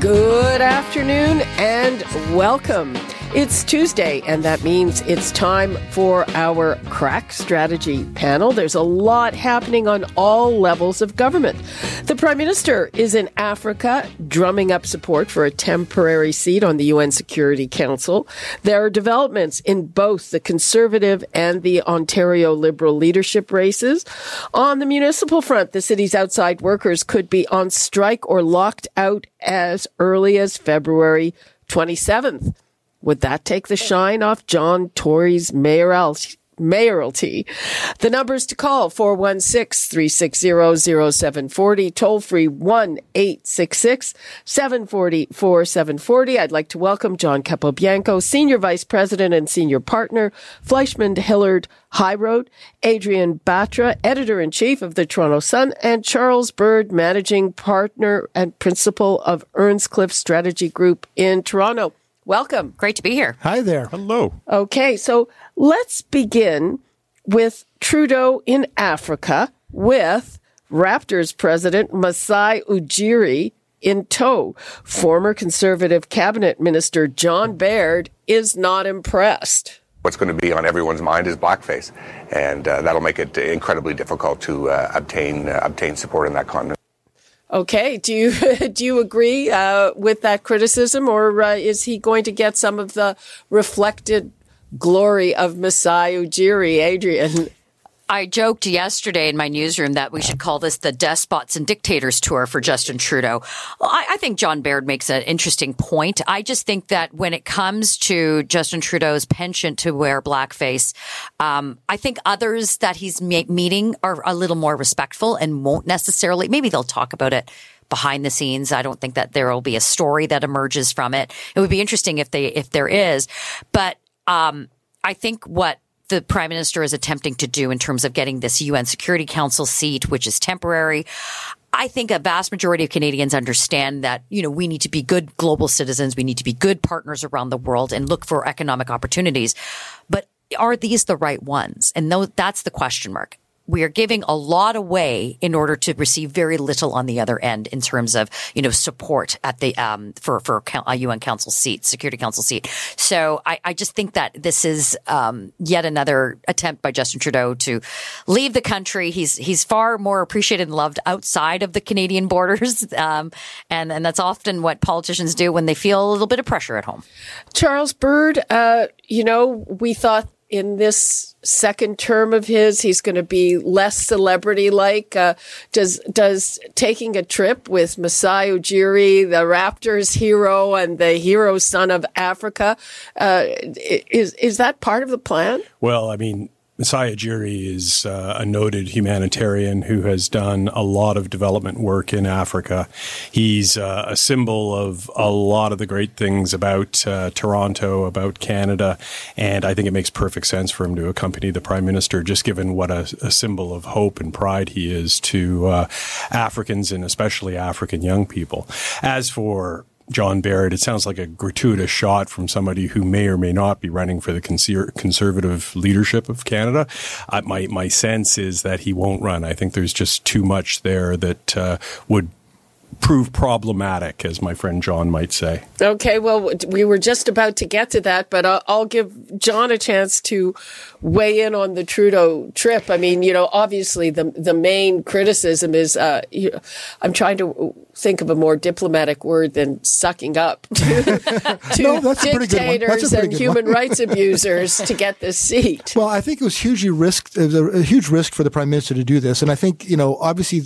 Good afternoon and welcome. It's Tuesday, and that means it's time for our Crack Strategy panel. There's a lot happening on all levels of government. The Prime Minister is in Africa, drumming up support for a temporary seat on the UN Security Council. There are developments in both the Conservative and the Ontario Liberal leadership races. On the municipal front, the city's outside workers could be on strike or locked out as early as February 27th. Would that take the shine off John Tory's mayoralty? The numbers to call, 416-360-0740, toll free 1-866-740-4740. I'd like to welcome John Capobianco, Senior Vice President and Senior Partner, Fleischman Hillard High Road, Adrian Batra, Editor-in-Chief of the Toronto Sun, and Charles Bird, Managing Partner and Principal of Earnscliffe Strategy Group in Toronto. Welcome. Great to be here. Hi there. Hello. Okay, so let's begin with Trudeau in Africa with Raptors president Masai Ujiri in tow. Former Conservative cabinet minister John Baird is not impressed. What's going to be on everyone's mind is blackface, and that'll make it incredibly difficult to obtain support in that continent. Okay, do you agree with that criticism, or is he going to get some of the reflected glory of Masai Ujiri, Adrian? I joked yesterday in my newsroom that we should call this the Despots and Dictators tour for Justin Trudeau. I think John Baird makes an interesting point. I just think that when it comes to Justin Trudeau's penchant to wear blackface, I think others that he's meeting are a little more respectful and won't necessarily, maybe they'll talk about it behind the scenes. I don't think that there will be a story that emerges from it. It would be interesting if there is. But I think what the Prime Minister is attempting to do in terms of getting this UN Security Council seat, which is temporary. I think a vast majority of Canadians understand that, you know, we need to be good global citizens. We need to be good partners around the world and look for economic opportunities. But are these the right ones? And that's the question mark. We are giving a lot away in order to receive very little on the other end in terms of, you know, support at the for a UN Council seat, Security Council seat. So I just think that this is yet another attempt by Justin Trudeau to leave the country. He's far more appreciated and loved outside of the Canadian borders, and that's often what politicians do when they feel a little bit of pressure at home. Charles Bird, you know, we thought in this second term of his, he's going to be less celebrity-like. Does taking a trip with Masai Ujiri, the Raptors hero and the hero son of Africa, is that part of the plan? Well, I mean, Masai Ujiri is a noted humanitarian who has done a lot of development work in Africa. He's a symbol of a lot of the great things about Toronto, about Canada, and I think it makes perfect sense for him to accompany the Prime Minister, just given what a symbol of hope and pride he is to Africans and especially African young people. As for John Baird, it sounds like a gratuitous shot from somebody who may or may not be running for the Conservative leadership of Canada. My sense is that he won't run. I think there's just too much there that would prove problematic, as my friend John might say. Okay, well, we were just about to get to that, but I'll give John a chance to weigh in on the Trudeau trip. I mean, you know, obviously the main criticism is, I'm trying to think of a more diplomatic word than sucking up to dictators and human rights abusers to get this seat. Well, I think it was a huge risk for the Prime Minister to do this. And I think, you know, obviously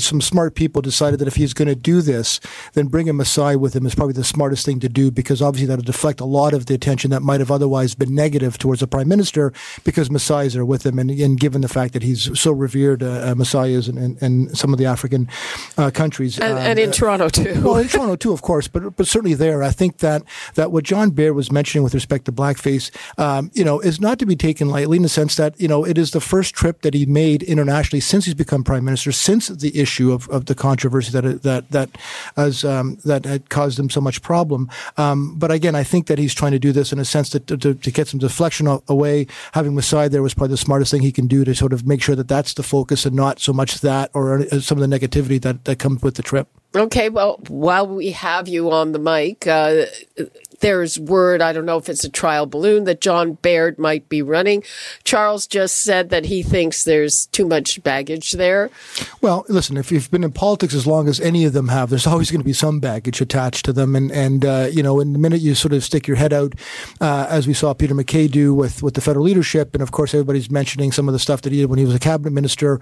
some smart people decided that if he's going going to do this, then bringing Masai with him is probably the smartest thing to do, because obviously that'll deflect a lot of the attention that might have otherwise been negative towards the prime minister, because Masai's are with him. And given the fact that he's so revered, Masai is in some of the African countries. And in Toronto too. Well, in Toronto too, of course, but certainly there. I think that what John Baird was mentioning with respect to blackface, is not to be taken lightly, in the sense that, it is the first trip that he made internationally since he's become prime minister, since the issue of the controversy that had caused him so much problem. But again, I think that he's trying to do this in a sense to get some deflection away. Having Masai there was probably the smartest thing he can do to sort of make sure that that's the focus and not so much that or some of the negativity that comes with the trip. Okay, well, while we have you on the mic, there's word, I don't know if it's a trial balloon, that John Baird might be running. Charles just said that he thinks there's too much baggage there. Well, listen, if you've been in politics as long as any of them have, there's always going to be some baggage attached to them. And in the minute you sort of stick your head out, as we saw Peter MacKay do with the federal leadership, and of course everybody's mentioning some of the stuff that he did when he was a cabinet minister,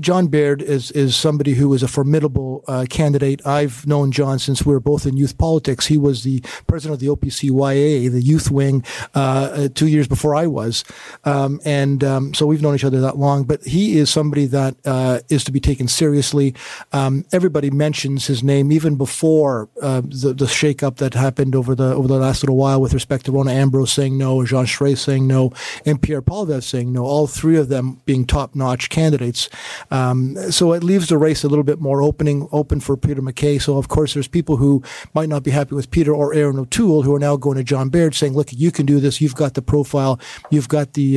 John Baird is somebody who is a formidable candidate. I've known John since we were both in youth politics. He was the president of the OPCYA, the youth wing, 2 years before I was. So we've known each other that long. But he is somebody that is to be taken seriously. Everybody mentions his name even before the shakeup that happened over the last little while with respect to Rona Ambrose saying no, Jean Charest saying no, and Pierre Poilievre saying no, all three of them being top-notch candidates. So it leaves the race a little bit more open for Peter MacKay. So, of course, there's people who might not be happy with Peter or Erin O'Toole, who are now going to John Baird saying, look, you can do this. You've got the profile. You've got the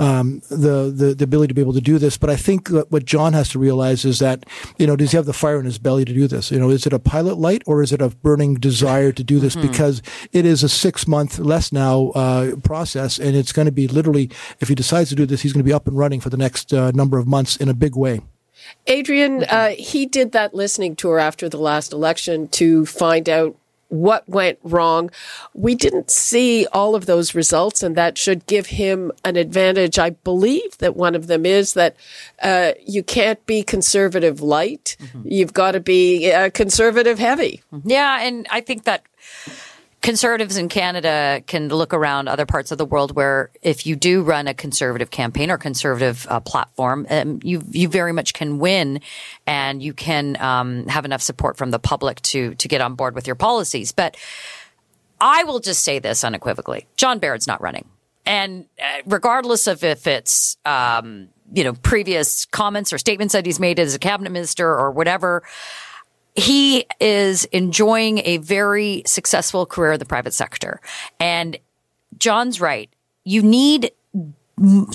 ability to be able to do this. But I think that what John has to realize is that, does he have the fire in his belly to do this? Is it a pilot light or is it a burning desire to do this? Mm-hmm. Because it is a 6 month less now process. And it's going to be literally, if he decides to do this, he's going to be up and running for the next number of months in a big way. Adrian, he did that listening tour after the last election to find out what went wrong. We didn't see all of those results, and that should give him an advantage. I believe that one of them is that you can't be conservative light. Mm-hmm. You've got to be conservative heavy. Yeah, and I think that conservatives in Canada can look around other parts of the world where if you do run a conservative campaign or conservative platform, you very much can win, and you can have enough support from the public to get on board with your policies. But I will just say this unequivocally. John Baird's not running. And regardless of if it's previous comments or statements that he's made as a cabinet minister or whatever – he is enjoying a very successful career in the private sector. And John's right. You need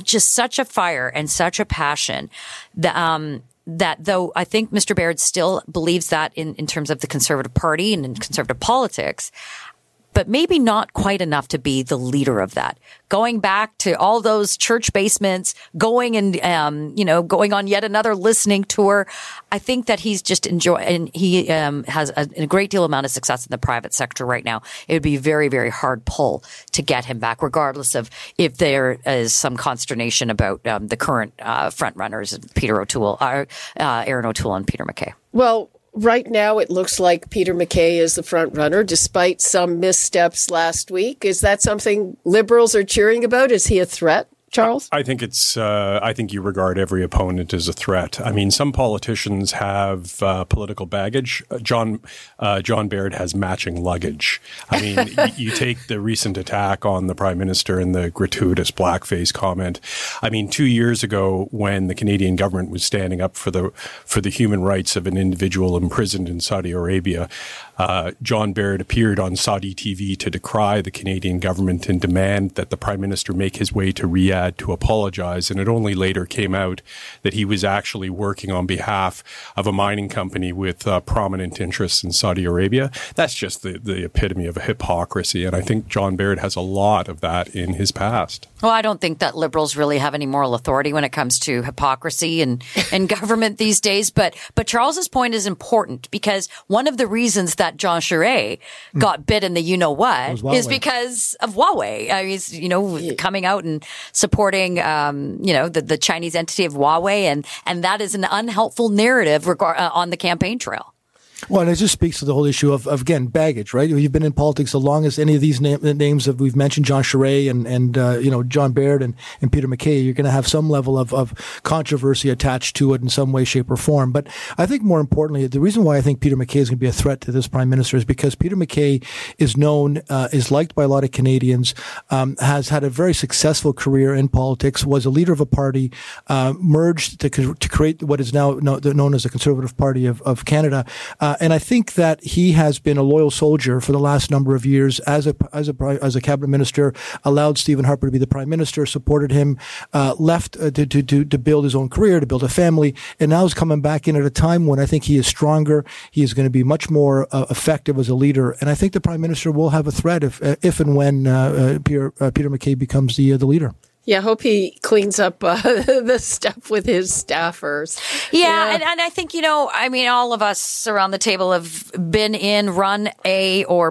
just such a fire and such a passion that though I think Mr. Baird still believes that in terms of the Conservative Party and in conservative politics, but maybe not quite enough to be the leader of that. Going back to all those church basements, going on yet another listening tour. I think that he's just has a great deal amount of success in the private sector right now. It would be a very, very hard pull to get him back, regardless of if there is some consternation about the current front runners, Erin O'Toole and Peter MacKay. Well, right now, it looks like Peter MacKay is the front runner, despite some missteps last week. Is that something Liberals are cheering about? Is he a threat, Charles? I think it's. I think you regard every opponent as a threat. I mean, some politicians have political baggage. John Baird has matching luggage. I mean, you take the recent attack on the prime minister and the gratuitous blackface comment. I mean, 2 years ago, when the Canadian government was standing up for the human rights of an individual imprisoned in Saudi Arabia, John Baird appeared on Saudi TV to decry the Canadian government and demand that the prime minister make his way to Riyadh to apologize, and it only later came out that he was actually working on behalf of a mining company with prominent interests in Saudi Arabia. That's just the epitome of hypocrisy, and I think John Baird has a lot of that in his past. Well, I don't think that Liberals really have any moral authority when it comes to hypocrisy and government these days, but Charles's point is important, because one of the reasons that Jean Charest got bit in the you-know-what is because of Huawei. I mean, he's, coming out and supporting, the Chinese entity of Huawei. And that is an unhelpful narrative on the campaign trail. Well, and it just speaks to the whole issue of again, baggage, right? You've been in politics as long as any of these names that we've mentioned, Jean Charest and John Baird and Peter MacKay, you're going to have some level of controversy attached to it in some way, shape, or form. But I think more importantly, the reason why I think Peter MacKay is going to be a threat to this prime minister is because Peter MacKay is known, is liked by a lot of Canadians, has had a very successful career in politics, was a leader of a party, merged to create what is now known as the Conservative Party of Canada. And I think that he has been a loyal soldier for the last number of years as a cabinet minister, allowed Stephen Harper to be the prime minister, supported him, left to build his own career, to build a family, and now is coming back in at a time when I think he is stronger. He is going to be much more effective as a leader, and I think the prime minister will have a threat if and when Peter MacKay becomes the leader. Yeah, I hope he cleans up the stuff with his staffers. Yeah. And I think, all of us around the table have been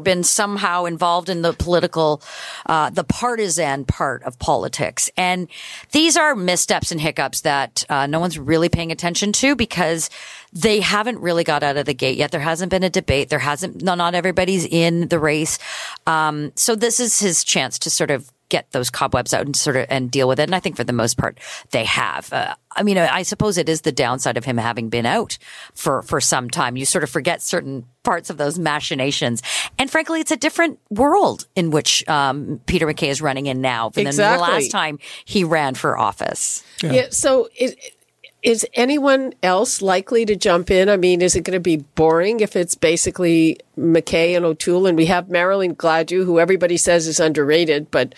been somehow involved in the political, the partisan part of politics. And these are missteps and hiccups that no one's really paying attention to because they haven't really got out of the gate yet. There hasn't been a debate. There hasn't, not everybody's in the race. So this is his chance to sort of get those cobwebs out and and deal with it. And I think for the most part, they have. I suppose it is the downside of him having been out for some time. You sort of forget certain parts of those machinations. And frankly, it's a different world in which Peter MacKay is running in now than the last time he ran for office. Yeah. So is anyone else likely to jump in? I mean, is it going to be boring if it's basically MacKay and O'Toole? And we have Marilyn Gladu, who everybody says is underrated, but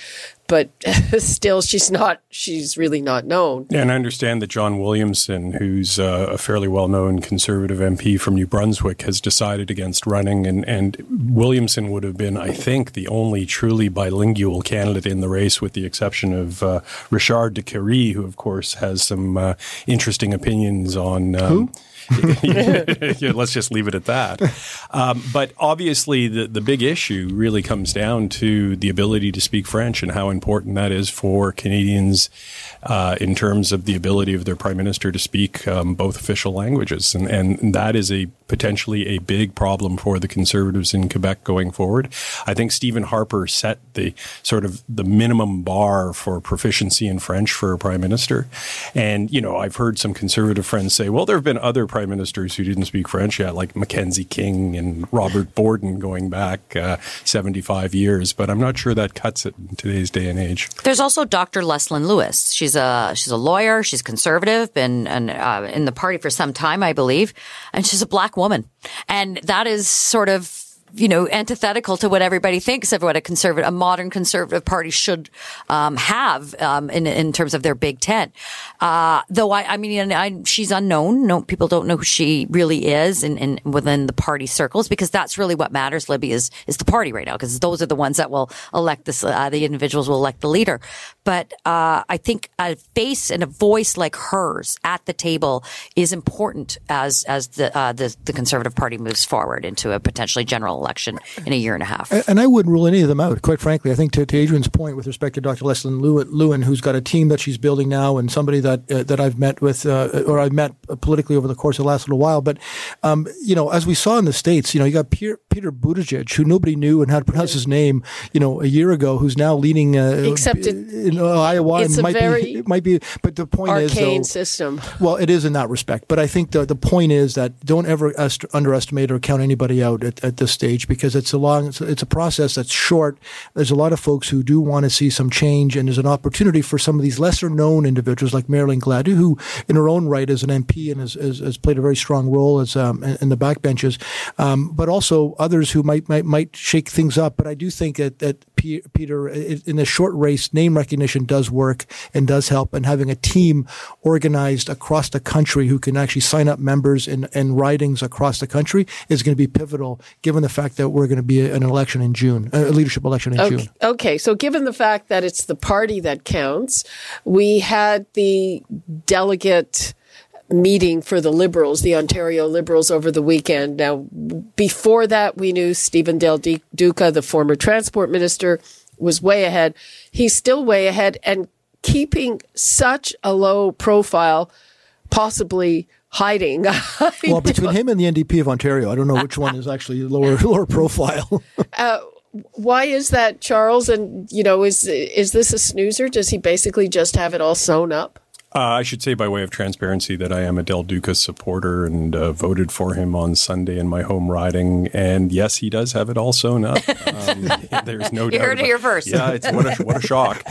still she's really not known. Yeah, and I understand that John Williamson, who's a fairly well-known Conservative MP from New Brunswick, has decided against running. And Williamson would have been, I think, the only truly bilingual candidate in the race, with the exception of Richard de Carry, who, of course, has some interesting opinions on... who? Let's just leave it at that. But obviously, the big issue really comes down to the ability to speak French and how important that is for Canadians in terms of the ability of their prime minister to speak both official languages. And that is potentially a big problem for the Conservatives in Quebec going forward. I think Stephen Harper set the sort of the minimum bar for proficiency in French for a prime minister. And, I've heard some Conservative friends say, well, there have been other prime ministers who didn't speak French yet, like Mackenzie King and Robert Borden going back 75 years. But I'm not sure that cuts it in today's day and age. There's also Dr. Leslyn Lewis. She's a lawyer. She's Conservative, been in the party for some time, I believe. And she's a black woman. And that is sort of antithetical to what everybody thinks of what a modern Conservative party should have in terms of their big tent. Though she's unknown. No, people don't know who she really is in within the party circles, because that's really what matters, Libby, is the party right now, because those are the ones that will elect this. The individuals will elect the leader. But I think a face and a voice like hers at the table is important as the Conservative Party moves forward into a potentially general election in a year and a half. And I wouldn't rule any of them out, quite frankly. I think to Adrian's point with respect to Dr. Leslyn Lewin, who's got a team that she's building now, and somebody that I've met with, or I've met politically over the course of the last little while. But, as we saw in the States, you got Peter Buttigieg, who nobody knew and how to pronounce his name, a year ago, who's now leading Iowa. It's a might be, but the point is, arcane system. Well, it is in that respect. But I think the point is that don't ever underestimate or count anybody out at this stage, because it's a process that's short. There's a lot of folks who do want to see some change, and there's an opportunity for some of these lesser known individuals like Marilyn Gladu, who in her own right is an MP and has played a very strong role as in the backbenches, but also others who might shake things up. But I do think that Peter, in a short race, name recognition does work and does help, and having a team organized across the country who can actually sign up members in ridings across the country is going to be pivotal, given the fact that we're going to be an election in June, a leadership election in June. Okay, so given the fact that it's the party that counts, we had the delegate meeting for the Liberals, the Ontario Liberals, over the weekend. Now, before that, we knew Stephen Del Duca, the former transport minister, was way ahead. He's still way ahead and keeping such a low profile possibly hiding. Well, between him and the NDP of Ontario, I don't know which one is actually lower profile. Why is that, Charles? And, you know, is this a snoozer? Does he basically just have it all sewn up? I should say by way of transparency that I am a Del Duca supporter and voted for him on Sunday in my home riding. And yes, he does have it all sewn up. There's no doubt. You heard it here first. Yeah, it's what a shock.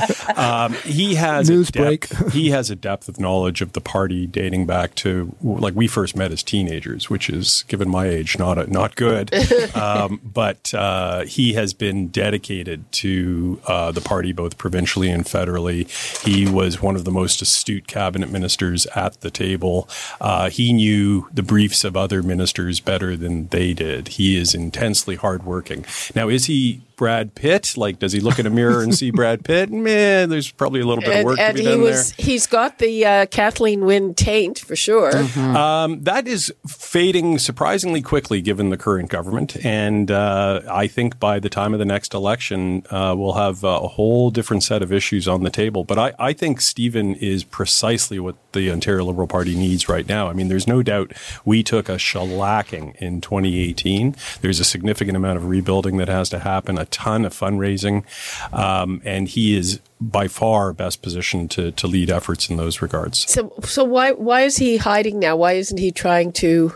He has news break. He has a depth of knowledge of the party dating back to like we first met as teenagers, which is, given my age, not good. But he has been dedicated to the party both provincially and federally. He was one of the most astute cabinet ministers at the table. He knew the briefs of other ministers better than they did. He is intensely hardworking. Now, is he Brad Pitt? Like, does he look in a mirror and see Brad Pitt? Meh, there's probably a little bit of work to be done there. He's got the Kathleen Wynne taint for sure. Mm-hmm. That is fading surprisingly quickly given the current government. And I think by the time of the next election, we'll have a whole different set of issues on the table. But I think Stephen is precisely what the Ontario Liberal Party needs right now. I mean, there's no doubt we took a shellacking in 2018. There's a significant amount of rebuilding that has to happen, a ton of fundraising, and he is by far best positioned to lead efforts in those regards. So why is he hiding now? Why isn't he trying to?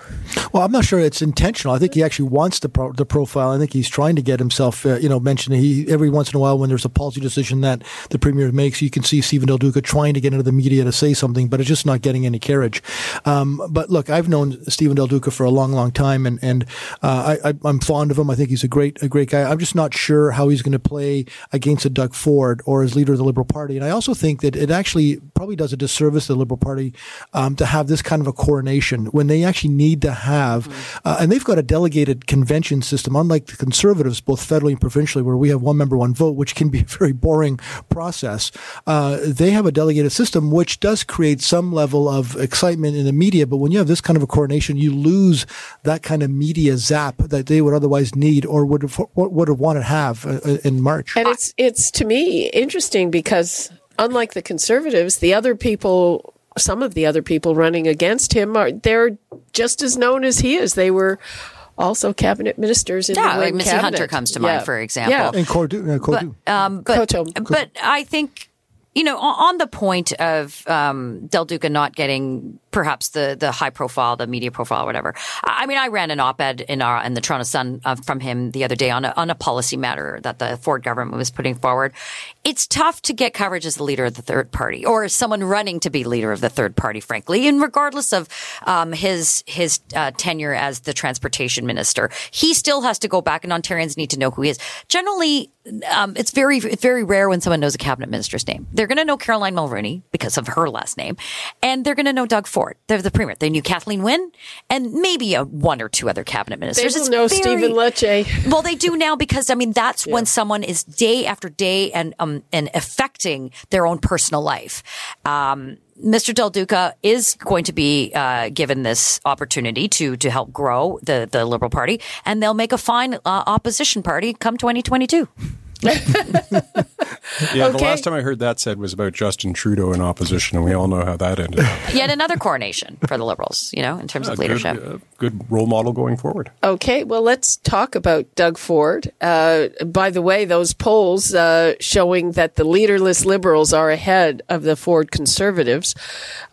Well, I'm not sure it's intentional. I think he actually wants the profile. I think he's trying to get himself, mentioned. He every once in a while when there's a policy decision that the premier makes, you can see Stephen Del Duca trying to get into the media to say something, but it's just not getting any carriage. But look, I've known Stephen Del Duca for a long, long time, and I'm fond of him. I think he's a great guy. I'm just not sure how he's going to play against a Doug Ford or as leader of the Liberal Party. And I also think that it actually probably does a disservice to the Liberal Party to have this kind of a coronation when they actually need to have, and they've got a delegated convention system, unlike the Conservatives, both federally and provincially, where we have one member, one vote, which can be a very boring process. They have a delegated system, which does create some level of excitement in the media. But when you have this kind of a coronation, you lose that kind of media zap that they would otherwise need or would have wanted to have in March. And it's to me interesting, because unlike the Conservatives, some of the other people running against him they're just as known as he is. They were also cabinet ministers in the Missy cabinet. Hunter comes to mind, for example. Yeah. And Cordu. But I think, on the point of Del Duca not getting perhaps the high profile, the media profile, whatever. I mean, I ran an op-ed in the Toronto Sun from him the other day on a policy matter that the Ford government was putting forward. It's tough to get coverage as the leader of the third party or as someone running to be leader of the third party, frankly. And regardless of his tenure as the transportation minister, he still has to go back, and Ontarians need to know who he is. Generally, it's very rare when someone knows a cabinet minister's name. They're going to know Caroline Mulroney because of her last name, and they're going to know Doug Ford. They're the premier. They knew Kathleen Wynne and maybe one or two other cabinet ministers. They know Stephen Lecce. Well, they do now because, that's when someone is day after day and affecting their own personal life. Mr. Del Duca is going to be given this opportunity to help grow the Liberal Party, and they'll make a fine opposition party come 2022. The last time I heard that said was about Justin Trudeau in opposition, and we all know how that ended up. Yet another coronation for the Liberals, in terms of leadership. Good role model going forward. Okay, well, let's talk about Doug Ford. By the way, those polls showing that the leaderless Liberals are ahead of the Ford Conservatives.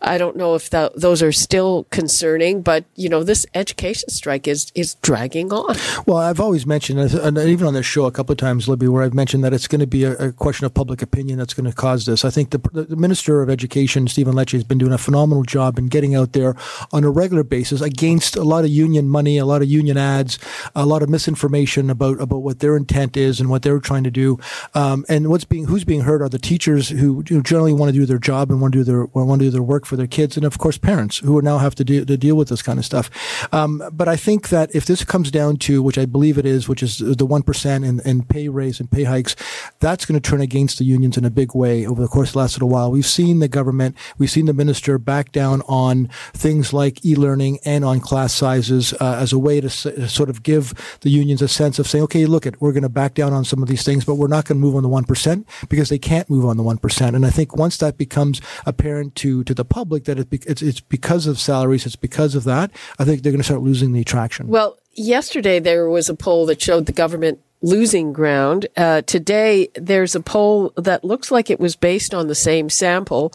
I don't know if those are still concerning, but, this education strike is dragging on. Well, I've always mentioned, and even on this show a couple of times, Libby, where I've mentioned that it's going to be a question of public opinion that's going to cause this. I think the Minister of Education, Stephen Lecce, has been doing a phenomenal job in getting out there on a regular basis against a lot of union money, a lot of union ads, a lot of misinformation about what their intent is and what they're trying to do. And who's being heard are the teachers who generally want to do their job and want to do their work for their kids, and of course parents who now have to deal with this kind of stuff. But I think that if this comes down to, which I believe it is, which is the 1% and pay raise and pay hikes, that's going to turn against against the unions in a big way over the course of the last little while. We've seen the government, we've seen the minister back down on things like e-learning and on class sizes as a way to sort of give the unions a sense of saying, okay, look, we're going to back down on some of these things, but we're not going to move on the 1% because they can't move on the 1%. And I think once that becomes apparent to the public that it's because of salaries, it's because of that, I think they're going to start losing the traction. Well, yesterday there was a poll that showed the government losing ground. Today, there's a poll that looks like it was based on the same sample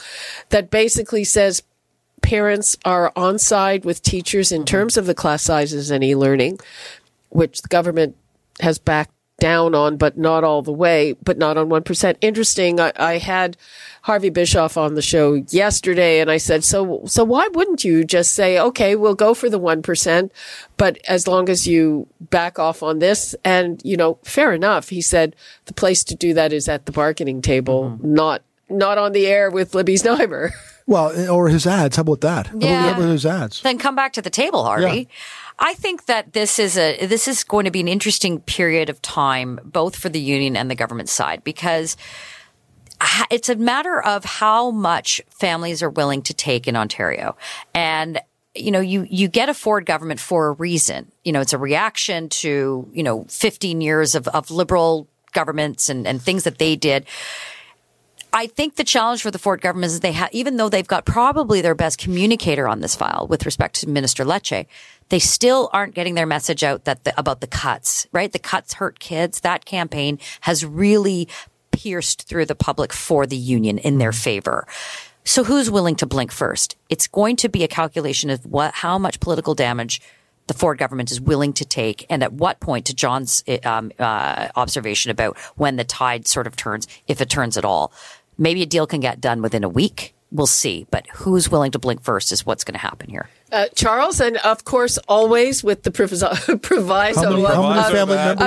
that basically says parents are on side with teachers in terms of the class sizes and e-learning, which the government has backed down on, but not all the way, but not on 1%. Interesting. I had Harvey Bischof on the show yesterday, and I said, so why wouldn't you just say, okay, we'll go for the 1%, but as long as you back off on this, and, you know, fair enough. He said the place to do that is at the bargaining table, not on the air with Libby Znaimer. Well, or his ads. How about that? Yeah. How about his ads? Then come back to the table, Harvey. Yeah. I think that this is going to be an interesting period of time, both for the union and the government side, because it's a matter of how much families are willing to take in Ontario. And, you know, you get a Ford government for a reason. You know, it's a reaction to, you know, 15 years of Liberal governments and things that they did. I think the challenge for the Ford government is even though they've got probably their best communicator on this file with respect to Minister Lecce, they still aren't getting their message out about the cuts, right? The cuts hurt kids. That campaign has really pierced through the public for the union in their favor. So who's willing to blink first? It's going to be a calculation of how much political damage the Ford government is willing to take, and at what point, to John's observation about when the tide sort of turns, if it turns at all. Maybe a deal can get done within a week. We'll see. But who's willing to blink first is what's going to happen here. Charles, and of course, always with the proviso of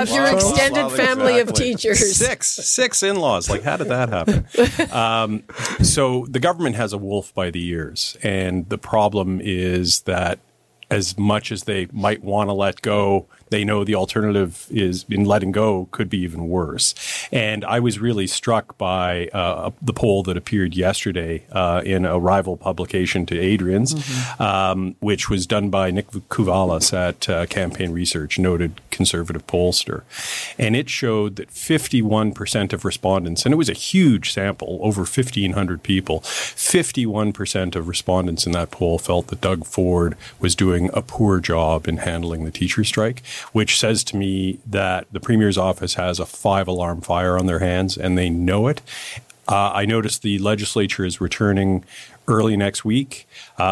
your extended family of teachers. Six in-laws. Like, how did that happen? So the government has a wolf by the ears. And the problem is that as much as they might want to let go, they know the alternative is in letting go could be even worse. And I was really struck by the poll that appeared yesterday in a rival publication to Adrian's, which was done by Nick Kouvalis at Campaign Research, noted conservative pollster. And it showed that 51% of respondents, and it was a huge sample, over 1,500 people, 51% of respondents in that poll felt that Doug Ford was doing a poor job in handling the teacher strike, which says to me that the Premier's office has a 5-alarm fire on their hands, and they know it. I noticed the legislature is returning early next week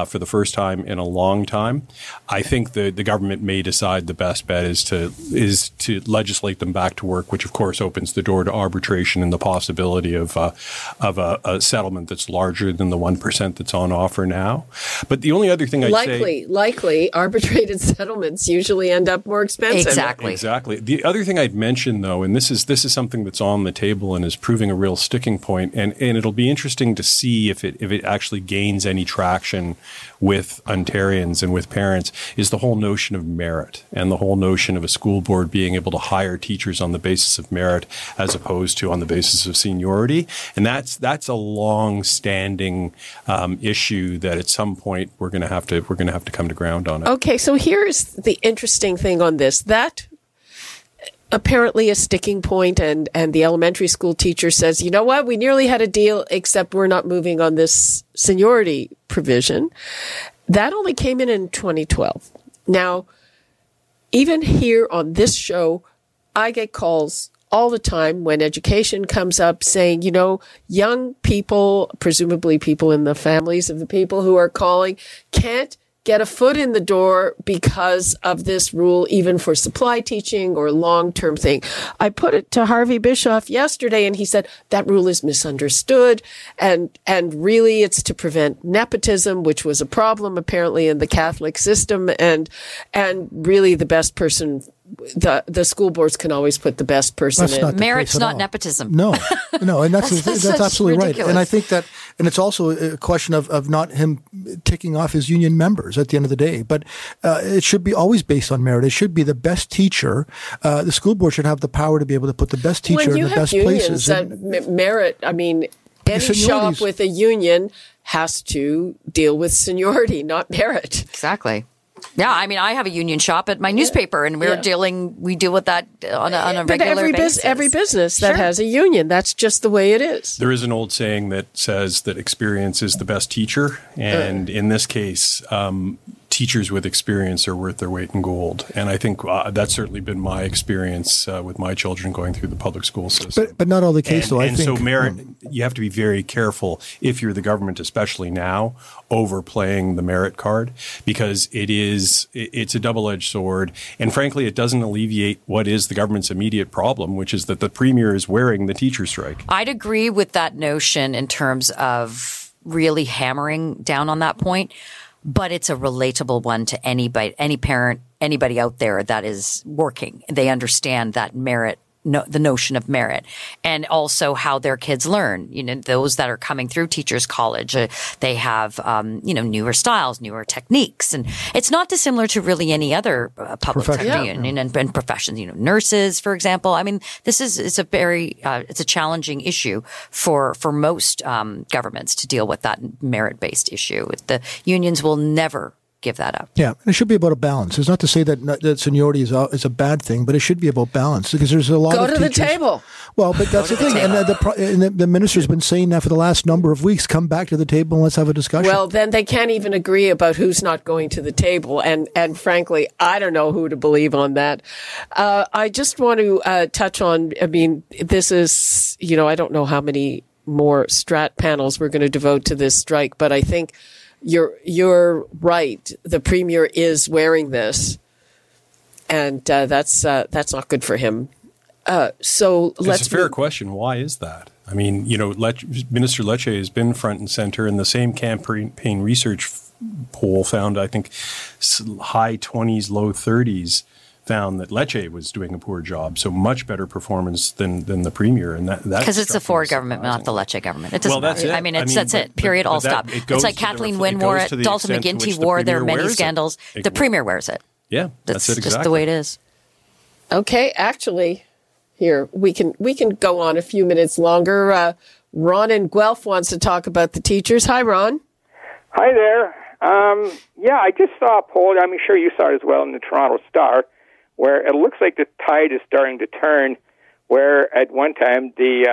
for the first time in a long time. I think the government may decide the best bet is to legislate them back to work, which of course opens the door to arbitration and the possibility of a settlement that's larger than the 1% that's on offer now. But the only other thing I'd say... Likely, arbitrated settlements usually end up more expensive. Exactly. The other thing I'd mention, though, and this is something that's on the table and is proving a real sticking point, and it'll be interesting to see if it actually gains any traction with Ontarians and with parents, is the whole notion of merit and the whole notion of a school board being able to hire teachers on the basis of merit as opposed to on the basis of seniority. And that's a long-standing issue that at some point we're going to have to come to ground on it. Okay, so here's the interesting thing on this. That apparently a sticking point, and the elementary school teacher says, you know what, we nearly had a deal, except we're not moving on this seniority provision. That only came in 2012. Now, even here on this show, I get calls all the time when education comes up saying, you know, young people, presumably people in the families of the people who are calling, can't get a foot in the door because of this rule, even for supply teaching or long-term thing. I put it to Harvey Bischof yesterday, and he said that rule is misunderstood, and really it's to prevent nepotism, which was a problem apparently in the Catholic system, and really the best person the school boards can always put the best person in. Merit's not nepotism. No, and that's absolutely ridiculous. Right. And I think that, and it's also a question of not him ticking off his union members at the end of the day. But it should be always based on merit. It should be the best teacher. The school board should have the power to be able to put the best teacher in the best places. Merit. I mean, any shop with a union has to deal with seniority, not merit. Exactly. Yeah, I mean, I have a union shop at my newspaper, and we're we deal with that on a regular basis. Every business that has a union, that's just the way it is. There is an old saying that says that experience is the best teacher, and in this case, teachers with experience are worth their weight in gold. And I think that's certainly been my experience with my children going through the public school system. But not all the case, though. So merit, you have to be very careful if you're the government, especially now, overplaying the merit card, because it's a double-edged sword. And frankly, it doesn't alleviate what is the government's immediate problem, which is that the premier is wearing the teacher strike. I'd agree with that notion in terms of really hammering down on that point. But it's a relatable one to anybody, any parent, anybody out there that is working. They understand that merit, the notion of merit, and also how their kids learn. You know, those that are coming through teachers' college, they have, newer styles, newer techniques. And it's not dissimilar to really any other public sector union and professions, nurses, for example. I mean, it's a challenging issue for most governments to deal with that merit-based issue. The unions will never give that up. Yeah, and it should be about a balance. It's not to say that seniority is a bad thing, but it should be about balance, because there's a lot of teachers. Go to the table. Well, but that's the thing. And the minister's been saying that for the last number of weeks. Come back to the table and let's have a discussion. Well, then they can't even agree about who's not going to the table. And frankly, I don't know who to believe on that. I just want to touch on, I mean, this is, I don't know how many more strat panels we're going to devote to this strike, but I think you're right. The premier is wearing this, and that's not good for him. It's a fair question. Why is that? I mean, Minister Lecce has been front and center, and the same campaign research poll found, I think, high 20s, low 30s. Found that Lecce was doing a poor job, so much better performance than the premier, and that because it's the Ford government, not the Lecce government. It doesn't matter. It. I mean, that's it. Period. All stop. It's like Kathleen Wynne wore it. Dalton McGuinty wore their many scandals. The premier wears it. Yeah, that's it. Exactly. Just the way it is. Okay, actually, here we can go on a few minutes longer. Ron in Guelph wants to talk about the teachers. Hi, Ron. Hi there. I just saw a poll. I'm sure you saw it as well in the Toronto Star, where it looks like the tide is starting to turn, where at one time the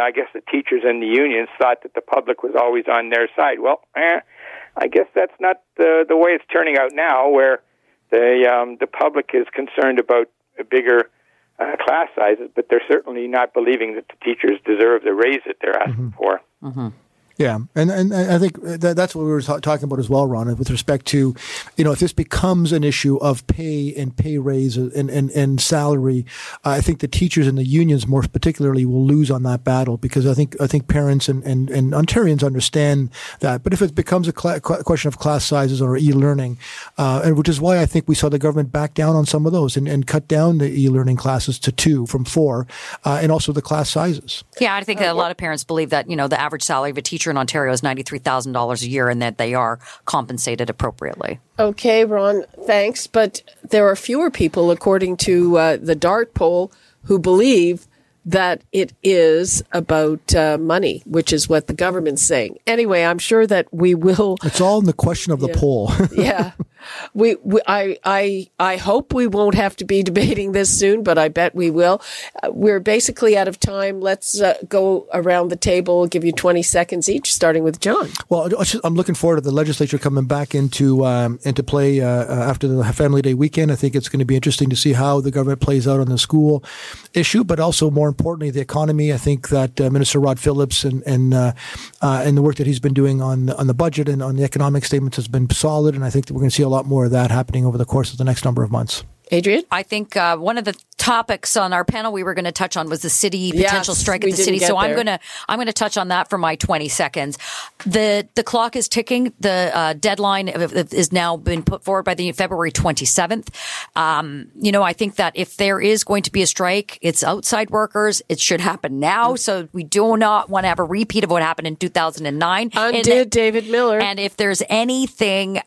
teachers and the unions thought that the public was always on their side. Well, I guess that's not the way it's turning out now, where the public is concerned about bigger class sizes, but they're certainly not believing that the teachers deserve the raise that they're asking for. Mm-hmm. Yeah, and I think that's what we were talking about as well, Ron, with respect to, if this becomes an issue of pay and pay raise and salary, I think the teachers and the unions more particularly will lose on that battle, because I think parents and Ontarians understand that. But if it becomes a question of class sizes or e-learning, and which is why I think we saw the government back down on some of those and cut down the e-learning classes to 2 from 4, and also the class sizes. Yeah, I think that a lot of parents believe that, the average salary of a teacher in Ontario is $93,000 a year, and that they are compensated appropriately. Okay, Ron, thanks. But there are fewer people, according to the DART poll, who believe that it is about money, which is what the government's saying. Anyway, I'm sure that we will. It's all in the question of the poll. Yeah. I hope we won't have to be debating this soon, but I bet we will. We're basically out of time. Let's go around the table. I'll give you 20 seconds each, starting with John. Well, I'm looking forward to the legislature coming back into play after the Family Day weekend. I think it's going to be interesting to see how the government plays out on the school issue, but also more importantly, the economy. I think that Minister Rod Phillips and the work that he's been doing on the budget and on the economic statements has been solid, and I think that we're going to see a lot more of that happening over the course of the next number of months. Adrian? I think one of the topics on our panel we were going to touch on was the city, potential strike at the city. So I'm going to touch on that for my 20 seconds. The clock is ticking. The deadline is now been put forward by the February 27th. I think that if there is going to be a strike, it's outside workers. It should happen now. So we do not want to have a repeat of what happened in 2009. Undid David Miller. And if there's anything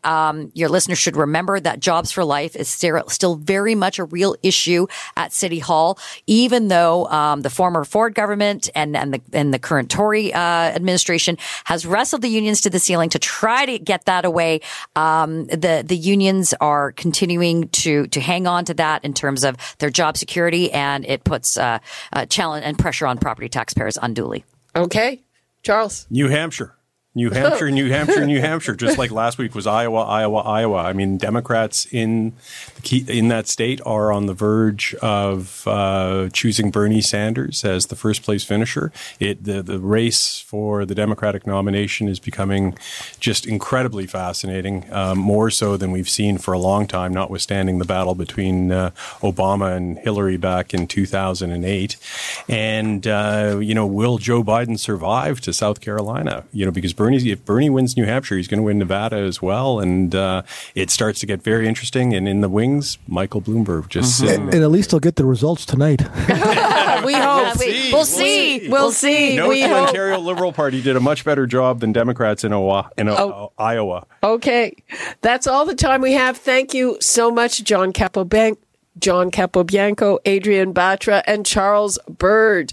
your listeners should remember, that Jobs for Life is still very much a real issue at City Hall, even though the former Ford government and the current Tory administration has wrestled the unions to the ceiling to try to get that away. The unions are continuing to hang on to that in terms of their job security, and it puts a challenge and pressure on property taxpayers unduly. Okay. Charles. New Hampshire, just like last week was Iowa. I mean, Democrats in that state are on the verge of choosing Bernie Sanders as the first place finisher. The race for the Democratic nomination is becoming just incredibly fascinating, more so than we've seen for a long time, notwithstanding the battle between Obama and Hillary back in 2008. And, will Joe Biden survive to South Carolina? Because if Bernie wins New Hampshire, he's going to win Nevada as well. And it starts to get very interesting. And in the wings, Michael Bloomberg just sitting there. And at least he'll get the results tonight. We hope. We'll see. The Ontario Liberal Party did a much better job than Democrats in Iowa. Okay. That's all the time we have. Thank you so much, John Capobianco, Adrian Batra, and Charles Bird.